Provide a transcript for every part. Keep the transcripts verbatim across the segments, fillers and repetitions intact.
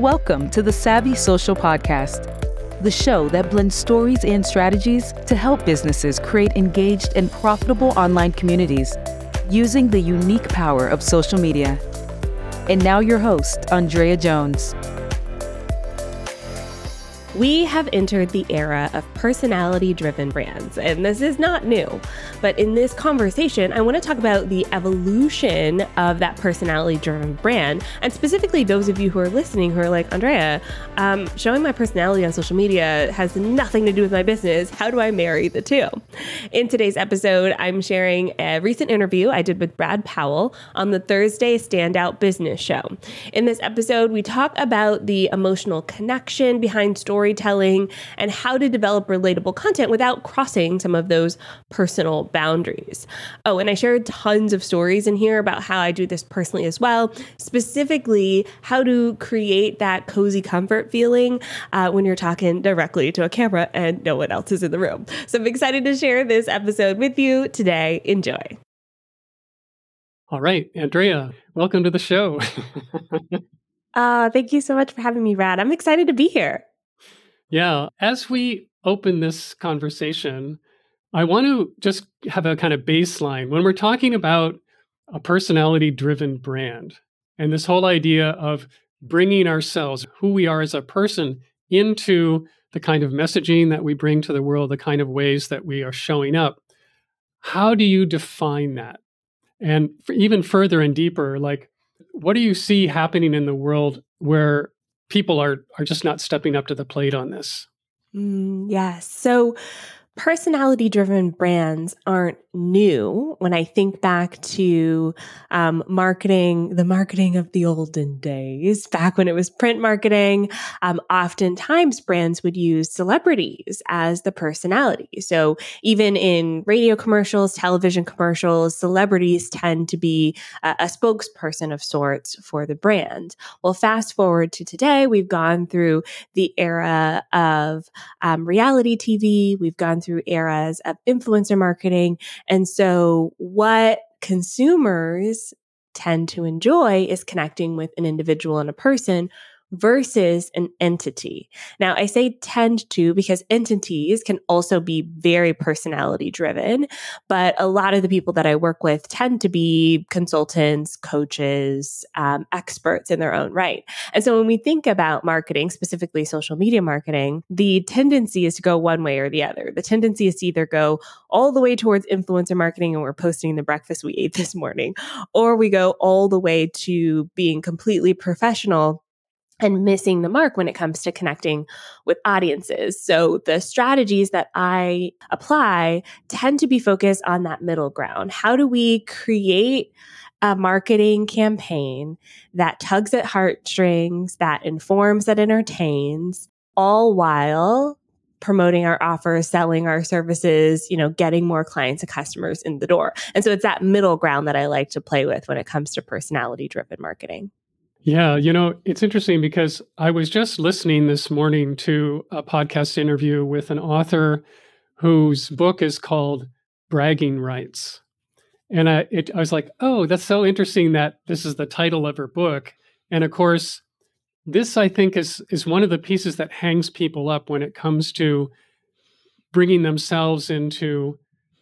Welcome to the Savvy Social Podcast, the show that blends stories and strategies to help businesses create engaged and profitable online communities using the unique power of social media. And now your host, Andrea Jones. We have entered the era of personality-driven brands, and this is not new. But in this conversation, I want to talk about the evolution of that personality-driven brand, and specifically those of you who are listening who are like, Andrea, um, showing my personality on social media has nothing to do with my business. How do I marry the two? In today's episode, I'm sharing a recent interview I did with Brad Powell on the Thursday Standout Business Show. In this episode, we talk about the emotional connection behind stories, storytelling, and how to develop relatable content without crossing some of those personal boundaries. Oh, and I shared tons of stories in here about how I do this personally as well, specifically how to create that cozy comfort feeling uh, when you're talking directly to a camera and no one else is in the room. So I'm excited to share this episode with you today. Enjoy. All right, Andrea, welcome to the show. uh, thank you so much for having me, Brad. I'm excited to be here. Yeah. As we open this conversation, I want to just have a kind of baseline. When we're talking about a personality-driven brand and this whole idea of bringing ourselves, who we are as a person, into the kind of messaging that we bring to the world, the kind of ways that we are showing up, how do you define that? And even further and deeper, like, what do you see happening in the world where people are are just not stepping up to the plate on this? Mm, yes. So personality-driven brands aren't new. When I think back to um, marketing, the marketing of the olden days, back when it was print marketing, um, oftentimes brands would use celebrities as the personality. So even in radio commercials, television commercials, celebrities tend to be a, a spokesperson of sorts for the brand. Well, fast forward to today, we've gone through the era of um, reality T V. We've gone through through eras of influencer marketing. And so what consumers tend to enjoy is connecting with an individual and a person versus an entity. Now, I say tend to because entities can also be very personality driven, but a lot of the people that I work with tend to be consultants, coaches, um, experts in their own right. And so when we think about marketing, specifically social media marketing, the tendency is to go one way or the other. The tendency is to either go all the way towards influencer marketing, and we're posting the breakfast we ate this morning, or we go all the way to being completely professional and missing the mark when it comes to connecting with audiences. So the strategies that I apply tend to be focused on that middle ground. How do we create a marketing campaign that tugs at heartstrings, that informs, that entertains, all while promoting our offers, selling our services, you know, getting more clients and customers in the door? And so it's that middle ground that I like to play with when it comes to personality-driven marketing. Yeah, you know, it's interesting because I was just listening this morning to a podcast interview with an author whose book is called Bragging Rights. And I, it, I was like, oh, that's so interesting that this is the title of her book. And of course, this, I think, is, is one of the pieces that hangs people up when it comes to bringing themselves into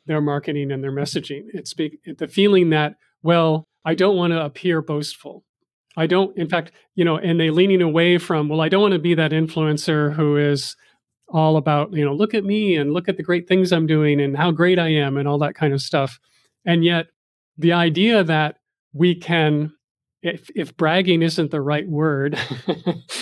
their marketing and their messaging. It's be, the feeling that, well, I don't want to appear boastful. I don't, in fact, you know, and they leaning away from, well, I don't want to be that influencer who is all about, you know, look at me and look at the great things I'm doing and how great I am and all that kind of stuff. And yet the idea that we can, if, if bragging isn't the right word,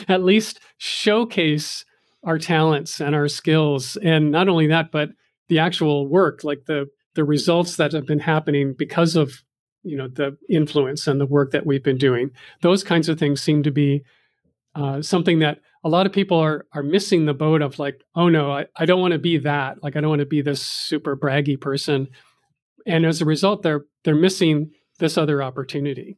at least showcase our talents and our skills. And not only that, but the actual work, like the the results that have been happening because of, you know, the influence and the work that we've been doing. Those kinds of things seem to be uh, something that a lot of people are are missing the boat of, like, oh no, I, I don't want to be that. Like, I don't want to be this super braggy person. And as a result, they're they're missing this other opportunity.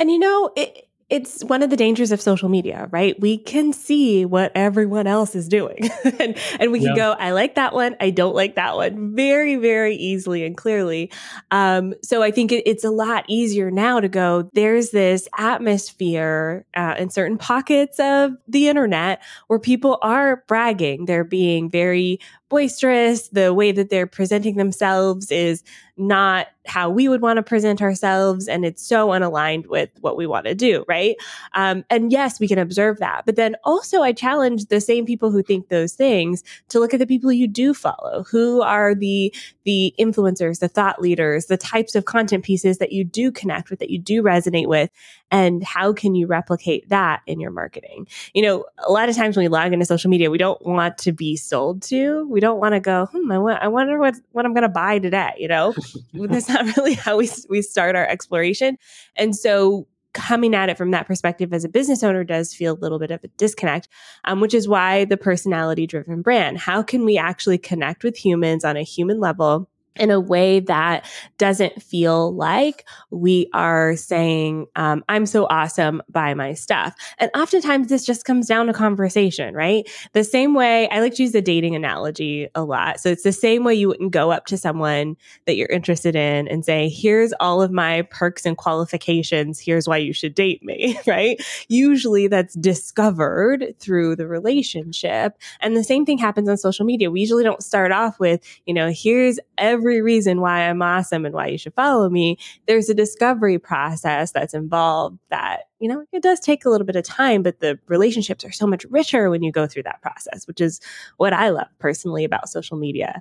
And you know, it It's one of the dangers of social media, right? We can see what everyone else is doing and, and we can yeah. go, I like that one. I don't like that one very, very easily and clearly. Um, so I think it, it's a lot easier now to go, there's this atmosphere uh, in certain pockets of the internet where people are bragging. They're being very boisterous. The way that they're presenting themselves is not how we would want to present ourselves. And it's so unaligned with what we want to do, right? Um, and yes, we can observe that. But then also I challenge the same people who think those things to look at the people you do follow, who are the, the influencers, the thought leaders, the types of content pieces that you do connect with, that you do resonate with, and how can you replicate that in your marketing? You know, a lot of times when we log into social media, we don't want to be sold to. We don't want to go, hmm, I, wa- I wonder what, what I'm going to buy today, you know? That's not really how we we start our exploration. And so coming at it from that perspective as a business owner does feel a little bit of a disconnect, um, which is why the personality-driven brand. How can we actually connect with humans on a human level in a way that doesn't feel like we are saying, um, I'm so awesome, buy my stuff? And oftentimes this just comes down to conversation, right? The same way, I like to use the dating analogy a lot. So it's the same way you wouldn't go up to someone that you're interested in and say, here's all of my perks and qualifications. Here's why you should date me, right? Usually that's discovered through the relationship. And the same thing happens on social media. We usually don't start off with, you know, here's every Every reason why I'm awesome and why you should follow me. There's a discovery process that's involved that, you know, it does take a little bit of time, but the relationships are so much richer when you go through that process, which is what I love personally about social media.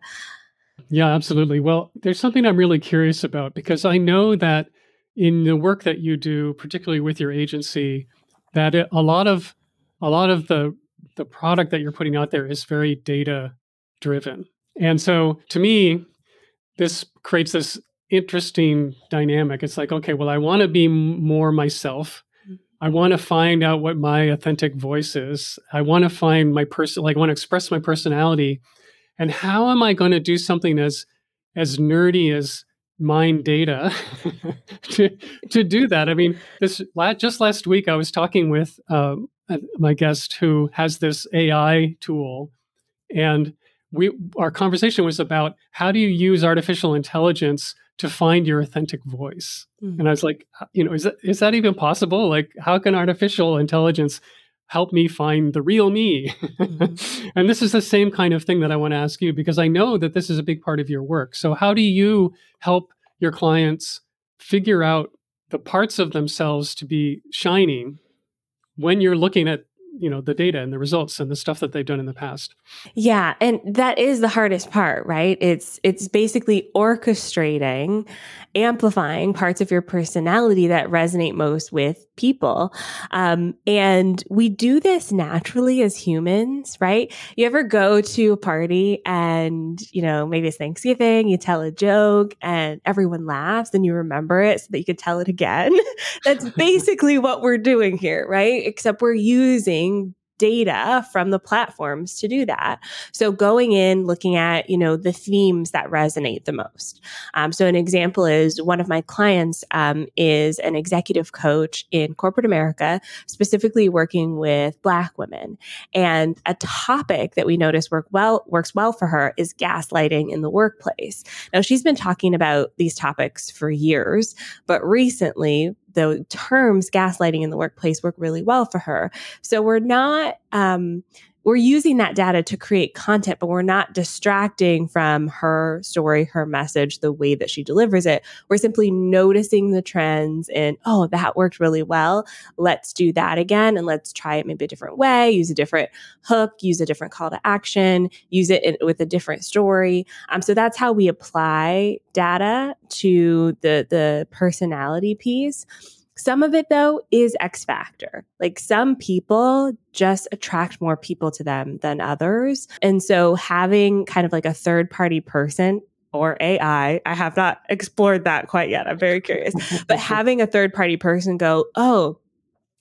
Yeah, absolutely. Well, there's something I'm really curious about, because I know that in the work that you do, particularly with your agency, that it, a lot of a lot of the the product that you're putting out there is very data driven. And so to me, this creates this interesting dynamic. It's like, okay, well, I want to be more myself. I want to find out what my authentic voice is. I want to find my person, like I want to express my personality. And how am I going to do something as, as nerdy as mine data to, to do that? I mean, this just last week, I was talking with um, my guest who has this A I tool, and We our conversation was about, how do you use artificial intelligence to find your authentic voice? Mm-hmm. And I was like, you know, is that, is that even possible? Like, how can artificial intelligence help me find the real me? Mm-hmm. And this is the same kind of thing that I want to ask you, because I know that this is a big part of your work. So how do you help your clients figure out the parts of themselves to be shining when you're looking at, you know, the data and the results and the stuff that they've done in the past? Yeah. And that is the hardest part, right? It's, it's basically orchestrating, amplifying parts of your personality that resonate most with people. Um, and we do this naturally as humans, right? You ever go to a party and, you know, maybe it's Thanksgiving, you tell a joke and everyone laughs and you remember it so that you could tell it again. That's basically what we're doing here, right? Except we're using data from the platforms to do that. So going in, looking at, you know, the themes that resonate the most. Um, so an example is, one of my clients um, is an executive coach in corporate America, specifically working with Black women. And a topic that we notice work well works well for her is gaslighting in the workplace. Now, she's been talking about these topics for years, but recently the terms gaslighting in the workplace work really well for her. So we're not, um, we're using that data to create content, but we're not distracting from her story, her message, the way that she delivers it. We're simply noticing the trends and, oh, that worked really well. Let's do that again. And let's try it maybe a different way, use a different hook, use a different call to action, use it in, with a different story. Um, so that's how we apply data to the, the personality piece. Some of it, though, is X factor. Like, some people just attract more people to them than others. And so having kind of like a third party person or A I, I have not explored that quite yet. I'm very curious. But having a third party person go, oh,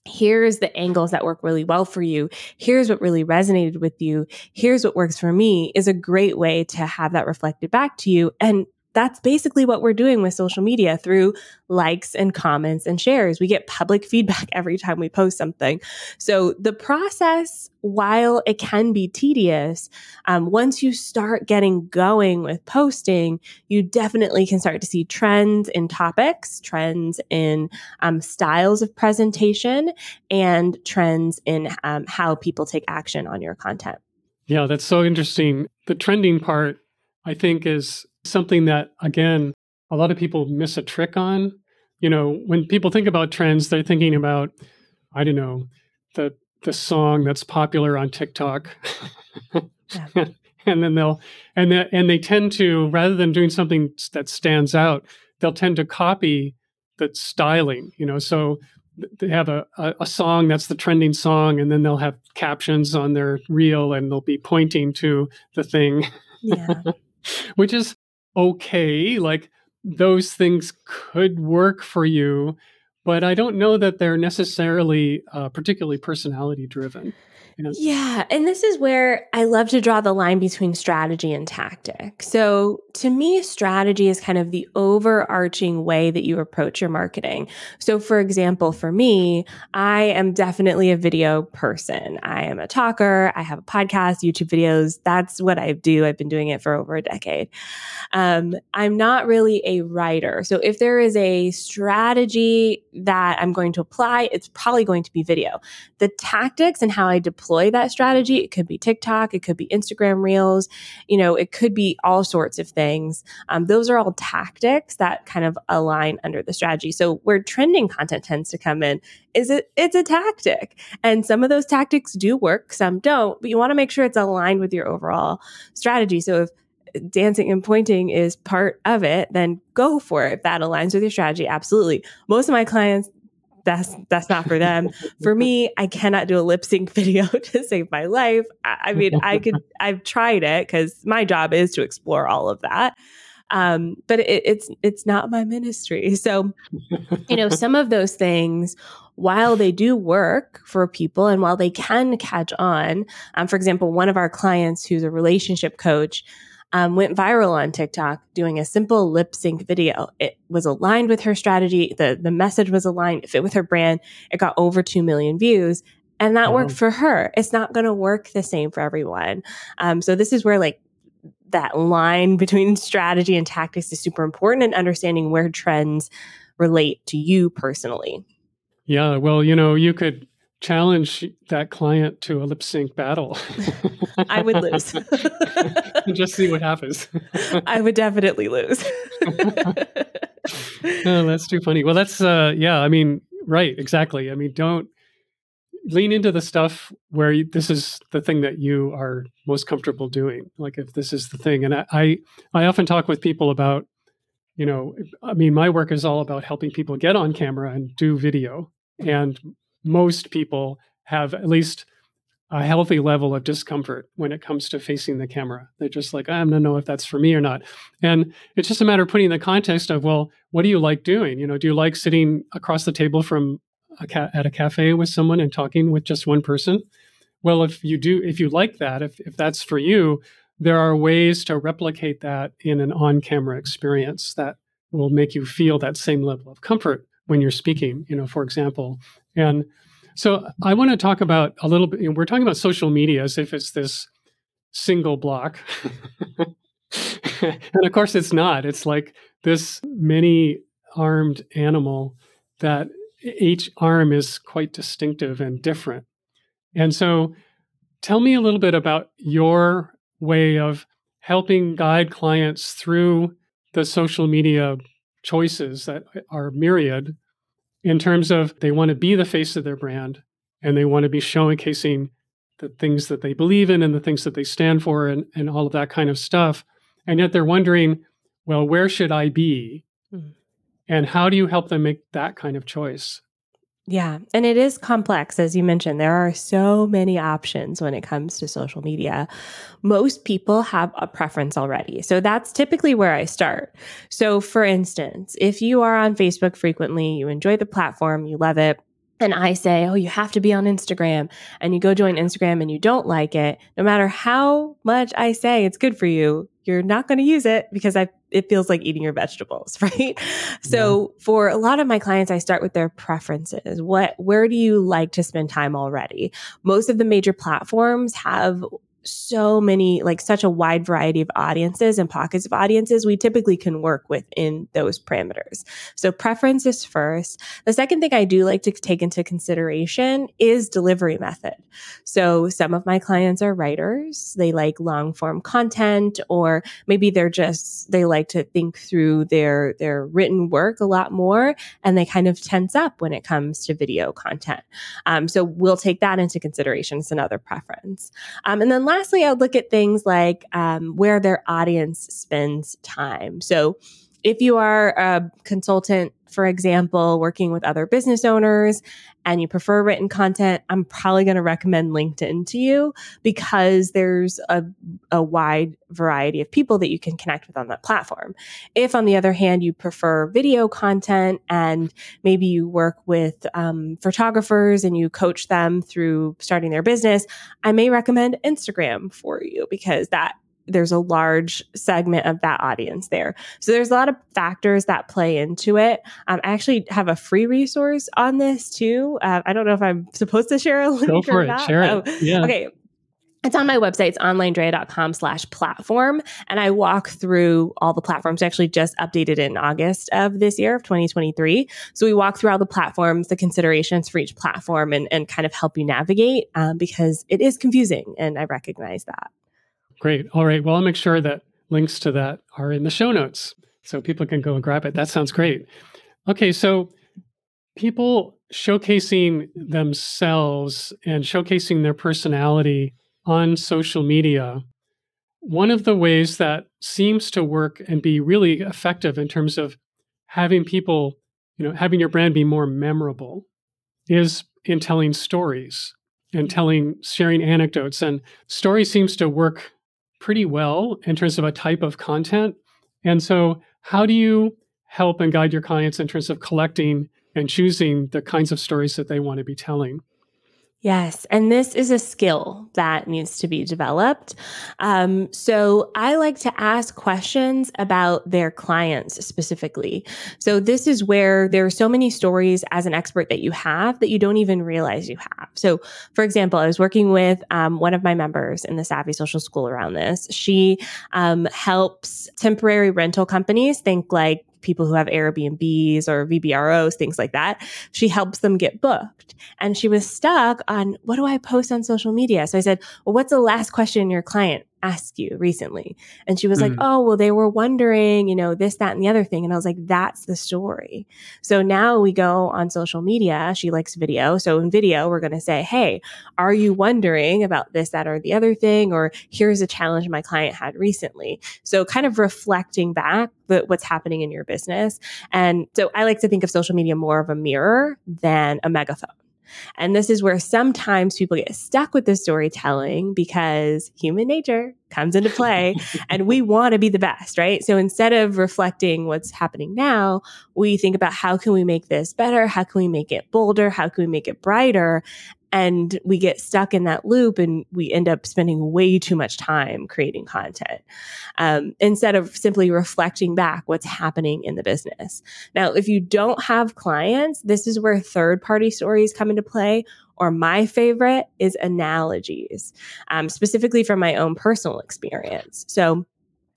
here's the angles that work really well for you. Here's what really resonated with you. Here's what works for me, is a great way to have that reflected back to you. And that's basically what we're doing with social media through likes and comments and shares. We get public feedback every time we post something. So the process, while it can be tedious, um, once you start getting going with posting, you definitely can start to see trends in topics, trends in um, styles of presentation, and trends in um, how people take action on your content. Yeah, that's so interesting. The trending part, I think, is something that, again, a lot of people miss a trick on. You know, when people think about trends, they're thinking about, I don't know, the the song that's popular on TikTok. Yeah. And then they'll, and they, and they tend to, rather than doing something that stands out, they'll tend to copy the styling, you know, so they have a, a, a song that's the trending song, and then they'll have captions on their reel and they'll be pointing to the thing, yeah. Which is okay. Like, those things could work for you, but I don't know that they're necessarily uh, particularly personality driven. You know? Yeah. And this is where I love to draw the line between strategy and tactic. So to me, strategy is kind of the overarching way that you approach your marketing. So for example, for me, I am definitely a video person. I am a talker. I have a podcast, YouTube videos. That's what I do. I've been doing it for over a decade. Um, I'm not really a writer. So if there is a strategy that I'm going to apply, it's probably going to be video. The tactics and how I deploy that strategy, it could be TikTok, it could be Instagram Reels, you know, it could be all sorts of things. Um, those are all tactics that kind of align under the strategy. So where trending content tends to come in is it, it's a tactic. And some of those tactics do work, some don't, but you want to make sure it's aligned with your overall strategy. So if dancing and pointing is part of it, then go for it. If that aligns with your strategy, absolutely. Most of my clients, that's that's not for them. For me, I cannot do a lip sync video to save my life. I, I mean, I could, I've tried it because my job is to explore all of that. Um, but it, it's it's not my ministry. So, you know, some of those things, while they do work for people and while they can catch on, um, for example, one of our clients who's a relationship coach, Um, went viral on TikTok doing a simple lip sync video. It was aligned with her strategy. The the message was aligned. It fit with her brand. It got over two million views. And that wow. worked for her. It's not going to work the same for everyone. Um, so this is where like that line between strategy and tactics is super important, and understanding where trends relate to you personally. Yeah. Well, you know, you could challenge that client to a lip sync battle. I would lose. Just see what happens. I would definitely lose. Oh, that's too funny. Well, that's, uh, yeah, I mean, right, exactly. I mean, don't lean into the stuff where you, this is the thing that you are most comfortable doing. Like, if this is the thing. And I, I, I often talk with people about, you know, I mean, my work is all about helping people get on camera and do video. And most people have at least a healthy level of discomfort when it comes to facing the camera. They're just like, I don't know if that's for me or not. And it's just a matter of putting the context of, well, what do you like doing? You know, do you like sitting across the table from a ca- at a cafe with someone and talking with just one person? Well, if you do, if you like that, if if that's for you, there are ways to replicate that in an on-camera experience that will make you feel that same level of comfort when you're speaking, you know, for example. And so I want to talk about a little bit, you know, we're talking about social media as if it's this single block. And of course it's not. It's like this many-armed animal that each arm is quite distinctive and different. And so tell me a little bit about your way of helping guide clients through the social media choices that are myriad, in terms of they want to be the face of their brand and they want to be showcasing the things that they believe in and the things that they stand for, and, and all of that kind of stuff. And yet they're wondering, well, where should I be? Mm-hmm. And how do you help them make that kind of choice? Yeah. And it is complex. As you mentioned, there are so many options when it comes to social media. Most people have a preference already. So that's typically where I start. So for instance, if you are on Facebook frequently, you enjoy the platform, you love it, and I say, oh, you have to be on Instagram, and you go join Instagram and you don't like it, no matter how much I say it's good for you, you're not going to use it because I've it feels like eating your vegetables, right? Yeah. So for a lot of my clients, I start with their preferences. What, where do you like to spend time already? Most of the major platforms have so many, like such a wide variety of audiences and pockets of audiences, we typically can work within those parameters. So preference is first. The second thing I do like to take into consideration is delivery method. So some of my clients are writers. They like long form content, or maybe they're just, they like to think through their, their written work a lot more, and they kind of tense up when it comes to video content. Um, so we'll take that into consideration. It's another preference. Um, and then lastly, I would look at things like um, where their audience spends time. So if you are a consultant, for example, working with other business owners and you prefer written content, I'm probably going to recommend LinkedIn to you because there's a, a wide variety of people that you can connect with on that platform. If, on the other hand, you prefer video content and maybe you work with um, photographers and you coach them through starting their business, I may recommend Instagram for you because that there's a large segment of that audience there. So there's a lot of factors that play into it. Um, I actually have a free resource on this too. Uh, I don't know if I'm supposed to share a link. Go for or it. Not. Share oh. it. Yeah. Okay. It's on my website. It's onlinedrea.com slash platform. And I walk through all the platforms. I actually just updated it in August of this year, of twenty twenty-three. So we walk through all the platforms, the considerations for each platform, and, and kind of help you navigate um, because it is confusing. And I recognize that. Great. All right. Well, I'll make sure that links to that are in the show notes so people can go and grab it. That sounds great. Okay. So people showcasing themselves and showcasing their personality on social media, one of the ways that seems to work and be really effective in terms of having people, you know, having your brand be more memorable is in telling stories and telling, sharing anecdotes. And story seems to work pretty well in terms of a type of content. And so how do you help and guide your clients in terms of collecting and choosing the kinds of stories that they want to be telling? Yes. And this is a skill that needs to be developed. Um, so I like to ask questions about their clients specifically. So this is where there are so many stories as an expert that you have that you don't even realize you have. So for example, I was working with um, one of my members in the Savvy Social School around this. She um, helps temporary rental companies think like people who have Airbnbs or V B R Os, things like that. She helps them get booked. And she was stuck on, what do I post on social media? So I said, well, what's the last question your client asked you recently? And she was mm. like, oh, well, they were wondering, you know, this, that, and the other thing. And I was like, that's the story. So now we go on social media. She likes video. So in video, we're going to say, hey, are you wondering about this, that, or the other thing? Or here's a challenge my client had recently. So kind of reflecting back the, what's happening in your business. And so I like to think of social media more of a mirror than a megaphone. And this is where sometimes people get stuck with the storytelling because human nature comes into play and we want to be the best, right? So instead of reflecting what's happening now, we think about how can we make this better? How can we make it bolder? How can we make it brighter? And we get stuck in that loop and we end up spending way too much time creating content um, instead of simply reflecting back what's happening in the business. Now, if you don't have clients, this is where third-party stories come into play, or my favorite is analogies, um, specifically from my own personal experience. So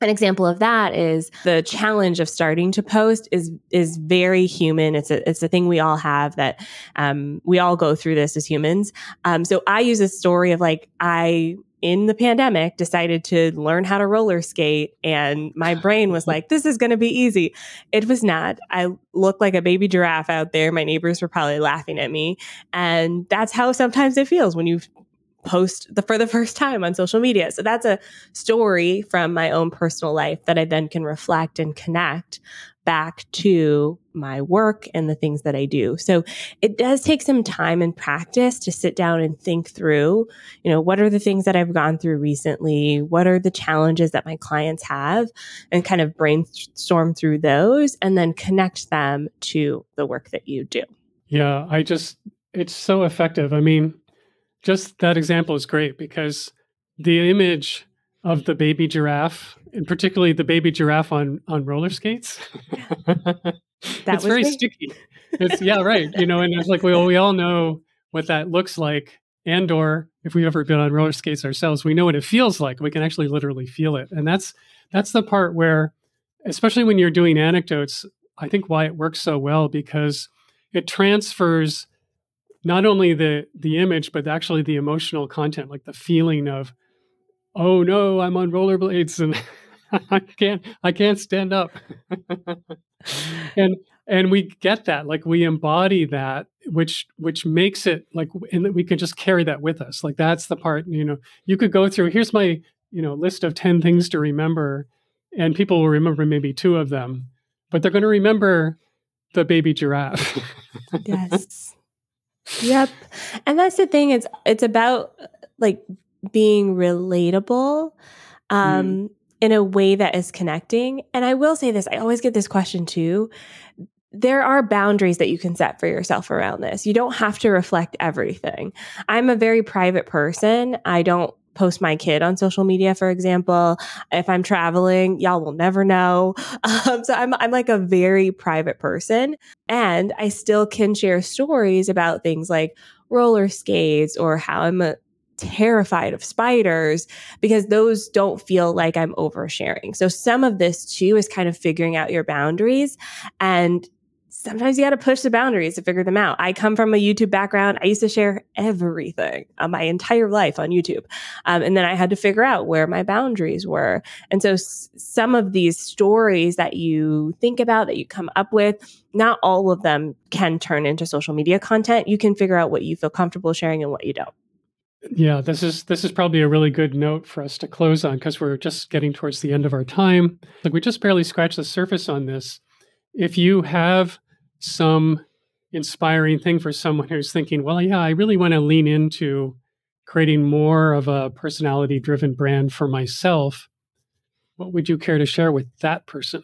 an example of that is the challenge of starting to post is is very human. It's a it's a thing we all have that um, we all go through this as humans. Um, so I use a story of like I. in the pandemic, decided to learn how to roller skate. And my brain was like, this is going to be easy. It was not. I looked like a baby giraffe out there. My neighbors were probably laughing at me. And that's how sometimes it feels when you post the, for the first time on social media. So that's a story from my own personal life that I then can reflect and connect back to my work and the things that I do. So it does take some time and practice to sit down and think through, you know, what are the things that I've gone through recently? What are the challenges that my clients have? And kind of brainstorm through those and then connect them to the work that you do. Yeah, I just, it's so effective. I mean, just that example is great because the image of the baby giraffe, and particularly the baby giraffe on, on roller skates. That it's was very me. Sticky. It's, yeah, right. You know, and it's like, well, we all know what that looks like. And or if we've ever been on roller skates ourselves, we know what it feels like. We can actually literally feel it. And that's that's the part where, especially when you're doing anecdotes, I think why it works so well, because it transfers not only the the image, but actually the emotional content, like the feeling of, oh no, I'm on rollerblades and I can't I can't stand up. and and we get that, like we embody that, which which makes it like, and we can just carry that with us. Like that's the part, you know, you could go through, here's my, you know, list of ten things to remember, and people will remember maybe two of them, but they're going to remember the baby giraffe. Yes. Yep. And that's the thing, it's it's about like being relatable um, mm. in a way that is connecting. And I will say this, I always get this question too. There are boundaries that you can set for yourself around this. You don't have to reflect everything. I'm a very private person. I don't post my kid on social media, for example. If I'm traveling, y'all will never know. Um, so I'm I'm like a very private person, and I still can share stories about things like roller skates or how I'm a, terrified of spiders, because those don't feel like I'm oversharing. So some of this too is kind of figuring out your boundaries, and sometimes you got to push the boundaries to figure them out. I come from a YouTube background. I used to share everything uh, my entire life on YouTube. Um, and then I had to figure out where my boundaries were. And so s- some of these stories that you think about, that you come up with, not all of them can turn into social media content. You can figure out what you feel comfortable sharing and what you don't. Yeah, this is this is probably a really good note for us to close on, because we're just getting towards the end of our time. Like we just barely scratched the surface on this. If you have some inspiring thing for someone who's thinking, well, yeah, I really want to lean into creating more of a personality-driven brand for myself, what would you care to share with that person?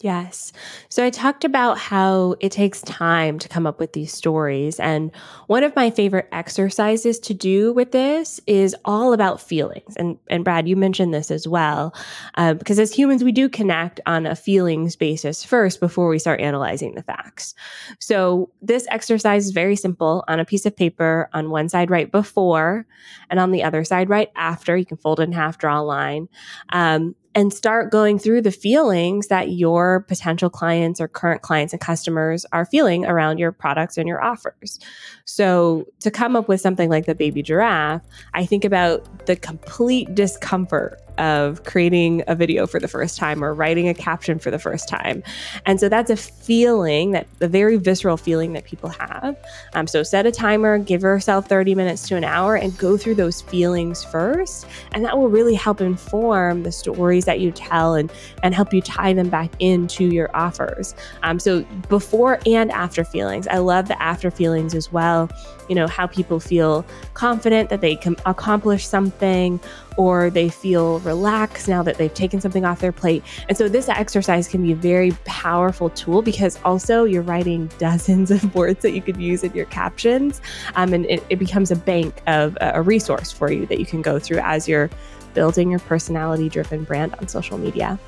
Yes. So I talked about how it takes time to come up with these stories. And one of my favorite exercises to do with this is all about feelings. And and Brad, you mentioned this as well, uh, because as humans, we do connect on a feelings basis first before we start analyzing the facts. So this exercise is very simple. On a piece of paper, on one side, write before, and on the other side, write after. You can fold it in half, draw a line. Um, And start going through the feelings that your potential clients or current clients and customers are feeling around your products and your offers. So to come up with something like the baby giraffe, I think about the complete discomfort of creating a video for the first time or writing a caption for the first time. And so that's a feeling, that the very visceral feeling that people have. Um, so set a timer, give yourself thirty minutes to an hour, and go through those feelings first. And that will really help inform the stories that you tell and and help you tie them back into your offers. Um, so before and after feelings. I love the after feelings as well. You know, how people feel confident that they can accomplish something, or they feel relaxed now that they've taken something off their plate. And so this exercise can be a very powerful tool, because also you're writing dozens of words that you could use in your captions. Um, and it, it becomes a bank of uh, a resource for you that you can go through as you're building your personality-driven brand on social media.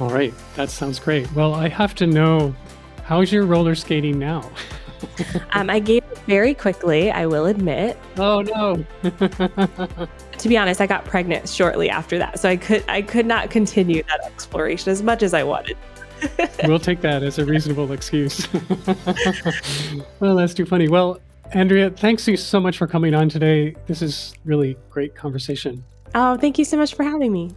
All right, that sounds great. Well, I have to know, how's your roller skating now? um, I gave it very quickly, I will admit. Oh no. To be honest, I got pregnant shortly after that, so I could I could not continue that exploration as much as I wanted. We'll take that as a reasonable excuse. Well, that's too funny. Well, Andrea, thanks you so much for coming on today. This is really great conversation. Oh, thank you so much for having me.